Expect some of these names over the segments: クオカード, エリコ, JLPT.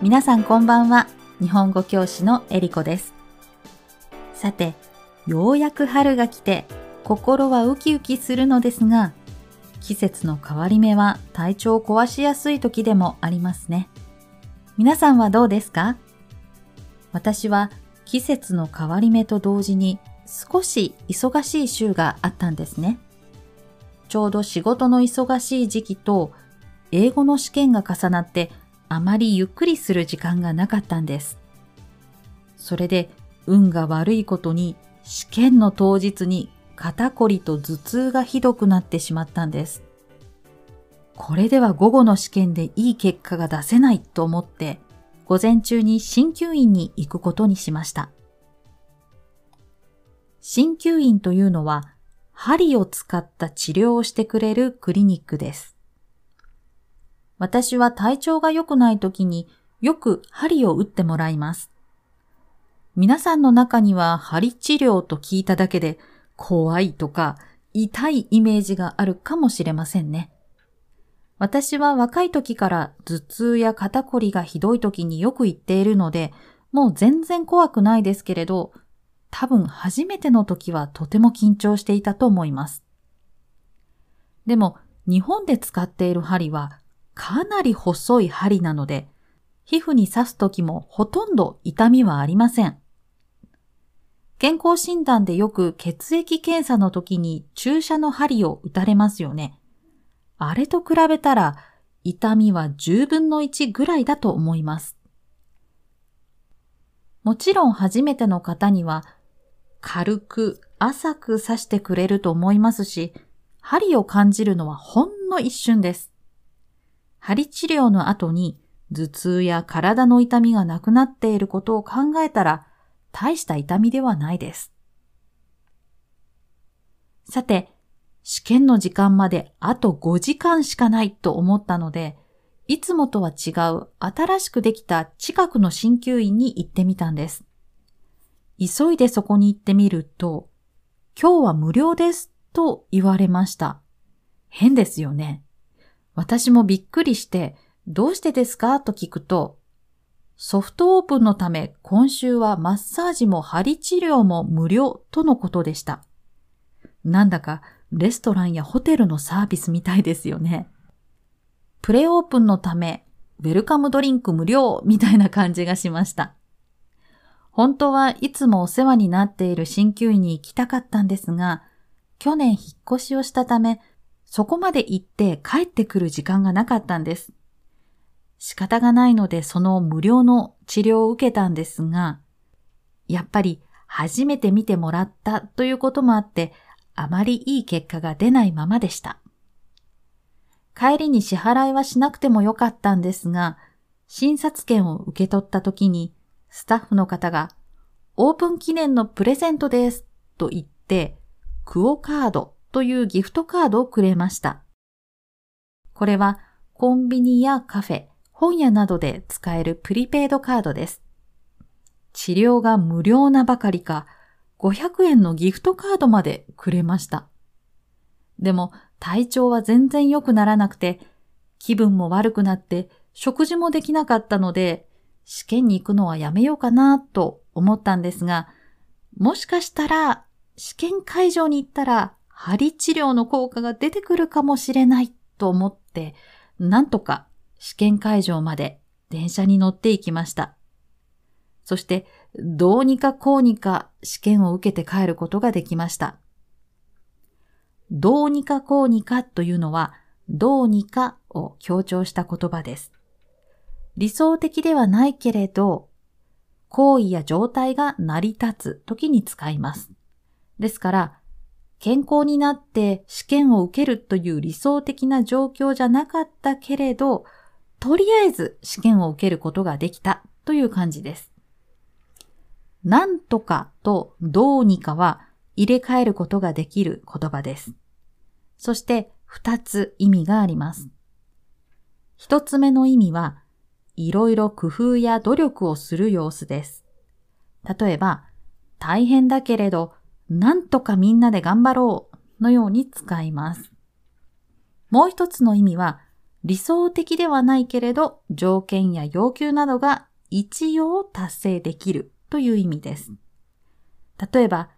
皆さんこんばんは。日本語教師のエリコです。さて、ようやく春が来て心はウキウキするのですが、季節の変わり目は体調を壊しやすい時でもありますね。皆さんはどうですか？私は季節の変わり目と同時に少し忙しい週があったんですね。ちょうど仕事の忙しい時期と英語の試験が重なってあまりゆっくりする時間がなかったんです。それで運が悪いことに試験の当日に肩こりと頭痛がひどくなってしまったんです。これでは午後の試験でいい結果が出せないと思って、午前中に鍼灸院に行くことにしました。鍼灸院というのは、針を使った治療をしてくれるクリニックです。私は体調が良くない時によく針を打ってもらいます。皆さんの中には針治療と聞いただけで、怖いとか痛いイメージがあるかもしれませんね。私は若い時から頭痛や肩こりがひどい時によく行っているので、もう全然怖くないですけれど、多分初めての時はとても緊張していたと思います。でも日本で使っている針はかなり細い針なので、皮膚に刺す時もほとんど痛みはありません。健康診断でよく血液検査の時に注射の針を打たれますよね。あれと比べたら痛みは10分の1ぐらいだと思います。もちろん初めての方には軽く浅く刺してくれると思いますし、針を感じるのはほんの一瞬です。針治療の後に頭痛や体の痛みがなくなっていることを考えたら、大した痛みではないです。さて、試験の時間まであと5時間しかないと思ったので、いつもとは違う新しくできた近くの鍼灸院に行ってみたんです。急いでそこに行ってみると、今日は無料ですと言われました。変ですよね。私もびっくりして、どうしてですかと聞くと、ソフトオープンのため今週はマッサージも針治療も無料とのことでした。なんだかレストランやホテルのサービスみたいですよね。プレオープンのためウェルカムドリンク無料みたいな感じがしました。本当はいつもお世話になっている鍼灸院に行きたかったんですが、去年引っ越しをしたためそこまで行って帰ってくる時間がなかったんです。仕方がないのでその無料の治療を受けたんですが、やっぱり初めて見てもらったということもあって、あまりいい結果が出ないままでした。帰りに支払いはしなくてもよかったんですが、診察券を受け取った時にスタッフの方がオープン記念のプレゼントですと言って、クオカードというギフトカードをくれました。これはコンビニやカフェ、本屋などで使えるプリペイドカードです。治療が無料なばかりか、500円のギフトカードまでくれました。でも体調は全然良くならなくて、気分も悪くなって食事もできなかったので、試験に行くのはやめようかなと思ったんですが、もしかしたら試験会場に行ったら針治療の効果が出てくるかもしれないと思って、なんとか試験会場まで電車に乗っていきました。そしてどうにかこうにか試験を受けて帰ることができました。どうにかこうにかというのはどうにかを強調した言葉です。理想的ではないけれど、行為や状態が成り立つ時に使います。ですから、健康になって試験を受けるという理想的な状況じゃなかったけれど、とりあえず試験を受けることができたという感じです。なんとかとどうにかは入れ替えることができる言葉です。そして2つ意味があります。1つ目の意味は、いろいろ工夫や努力をする様子です。例えば、大変だけれど、なんとかみんなで頑張ろうのように使います。もう一つの意味は、理想的ではないけれど、条件や要求などが一応達成できるという意味です。例えば、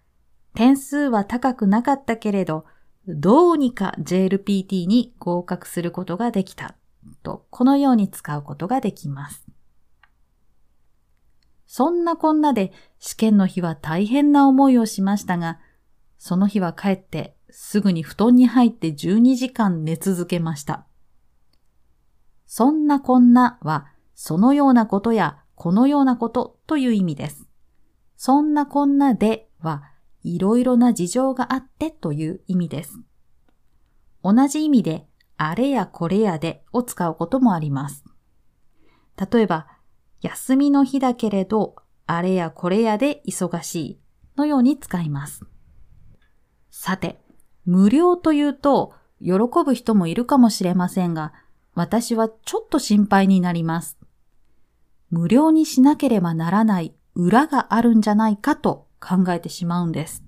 点数は高くなかったけれど、どうにか JLPT に合格することができたと、このように使うことができます。そんなこんなで試験の日は大変な思いをしましたが、その日は帰ってすぐに布団に入って12時間寝続けました。そんなこんなは、そのようなことやこのようなことという意味です。そんなこんなでは、いろいろな事情があってという意味です。同じ意味で、あれやこれやでを使うこともあります。例えば、休みの日だけれど、あれやこれやで忙しいのように使います。さて、無料というと喜ぶ人もいるかもしれませんが、私はちょっと心配になります。無料にしなければならない裏があるんじゃないかと考えてしまうんです。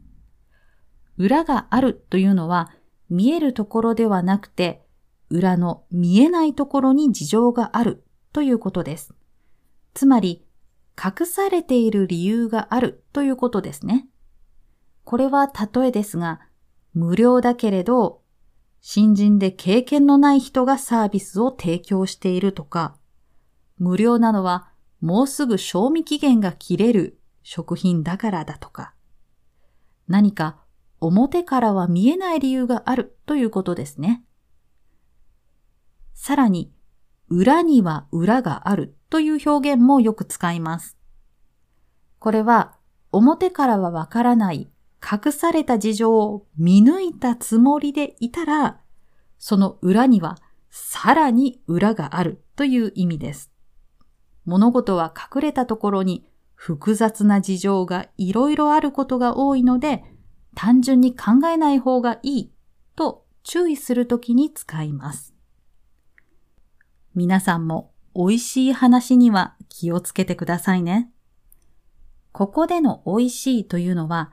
裏があるというのは、見えるところではなくて、裏の見えないところに事情があるということです。つまり、隠されている理由があるということですね。これは例えですが、無料だけれど、新人で経験のない人がサービスを提供しているとか、無料なのはもうすぐ賞味期限が切れる食品だからだとか、何か表からは見えない理由があるということですね。さらに、裏には裏があるという表現もよく使います。これは表からはわからない隠された事情を見抜いたつもりでいたら、その裏にはさらに裏があるという意味です。物事は隠れたところに複雑な事情がいろいろあることが多いので、単純に考えない方がいいと注意するときに使います。皆さんも美味しい話には気をつけてくださいね。ここでの美味しいというのは、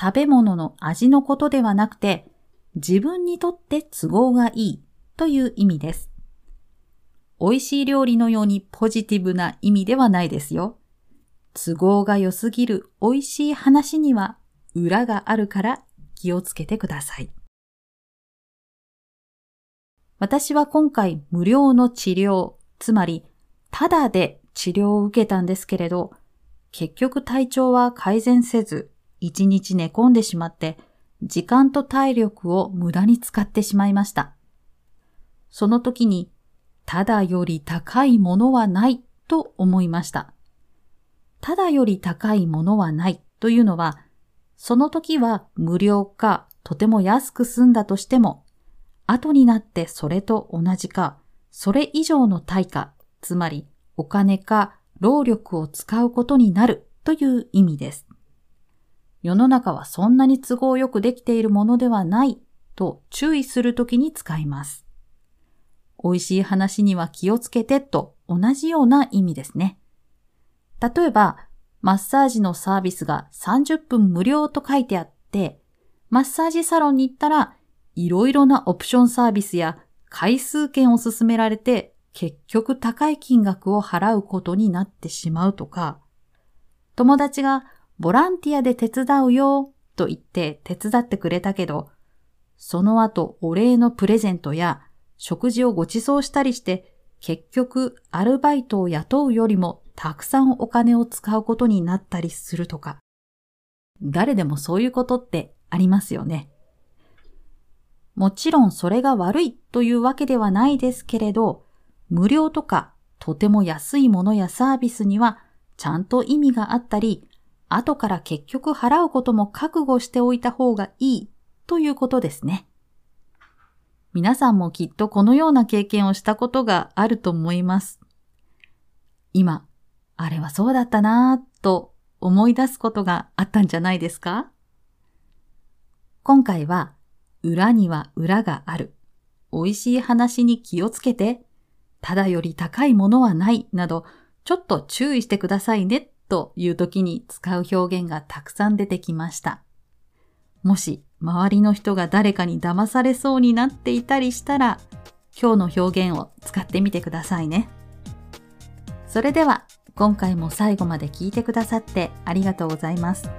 食べ物の味のことではなくて、自分にとって都合がいいという意味です。美味しい料理のようにポジティブな意味ではないですよ。都合が良すぎる美味しい話には裏があるから気をつけてください。私は今回無料の治療、つまりただで治療を受けたんですけれど、結局体調は改善せず、一日寝込んでしまって、時間と体力を無駄に使ってしまいました。その時に、ただより高いものはないと思いました。ただより高いものはないというのは、その時は無料かとても安く済んだとしても、後になってそれと同じか、それ以上の対価、つまりお金か労力を使うことになるという意味です。世の中はそんなに都合よくできているものではないと注意するときに使います。美味しい話には気をつけてと同じような意味ですね。例えば、マッサージのサービスが30分無料と書いてあって、マッサージサロンに行ったら、いろいろなオプションサービスや回数券を勧められて、結局高い金額を払うことになってしまうとか、友達がボランティアで手伝うよと言って手伝ってくれたけど、その後お礼のプレゼントや食事をご馳走したりして、結局アルバイトを雇うよりもたくさんお金を使うことになったりするとか、誰でもそういうことってありますよね。もちろんそれが悪いというわけではないですけれど、無料とかとても安いものやサービスにはちゃんと意味があったり、後から結局払うことも覚悟しておいた方がいいということですね。皆さんもきっとこのような経験をしたことがあると思います。今、あれはそうだったなぁと思い出すことがあったんじゃないですか？今回は、裏には裏がある。美味しい話に気をつけて、ただより高いものはないなど、ちょっと注意してくださいねという時に使う表現がたくさん出てきました。もし周りの人が誰かに騙されそうになっていたりしたら、表の表現を使ってみてくださいね。それでは今回も最後まで聞いてくださってありがとうございます。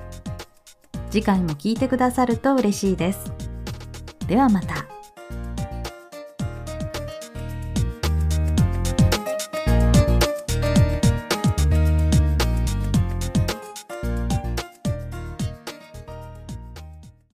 次回も聞いてくださると嬉しいです。ではまた。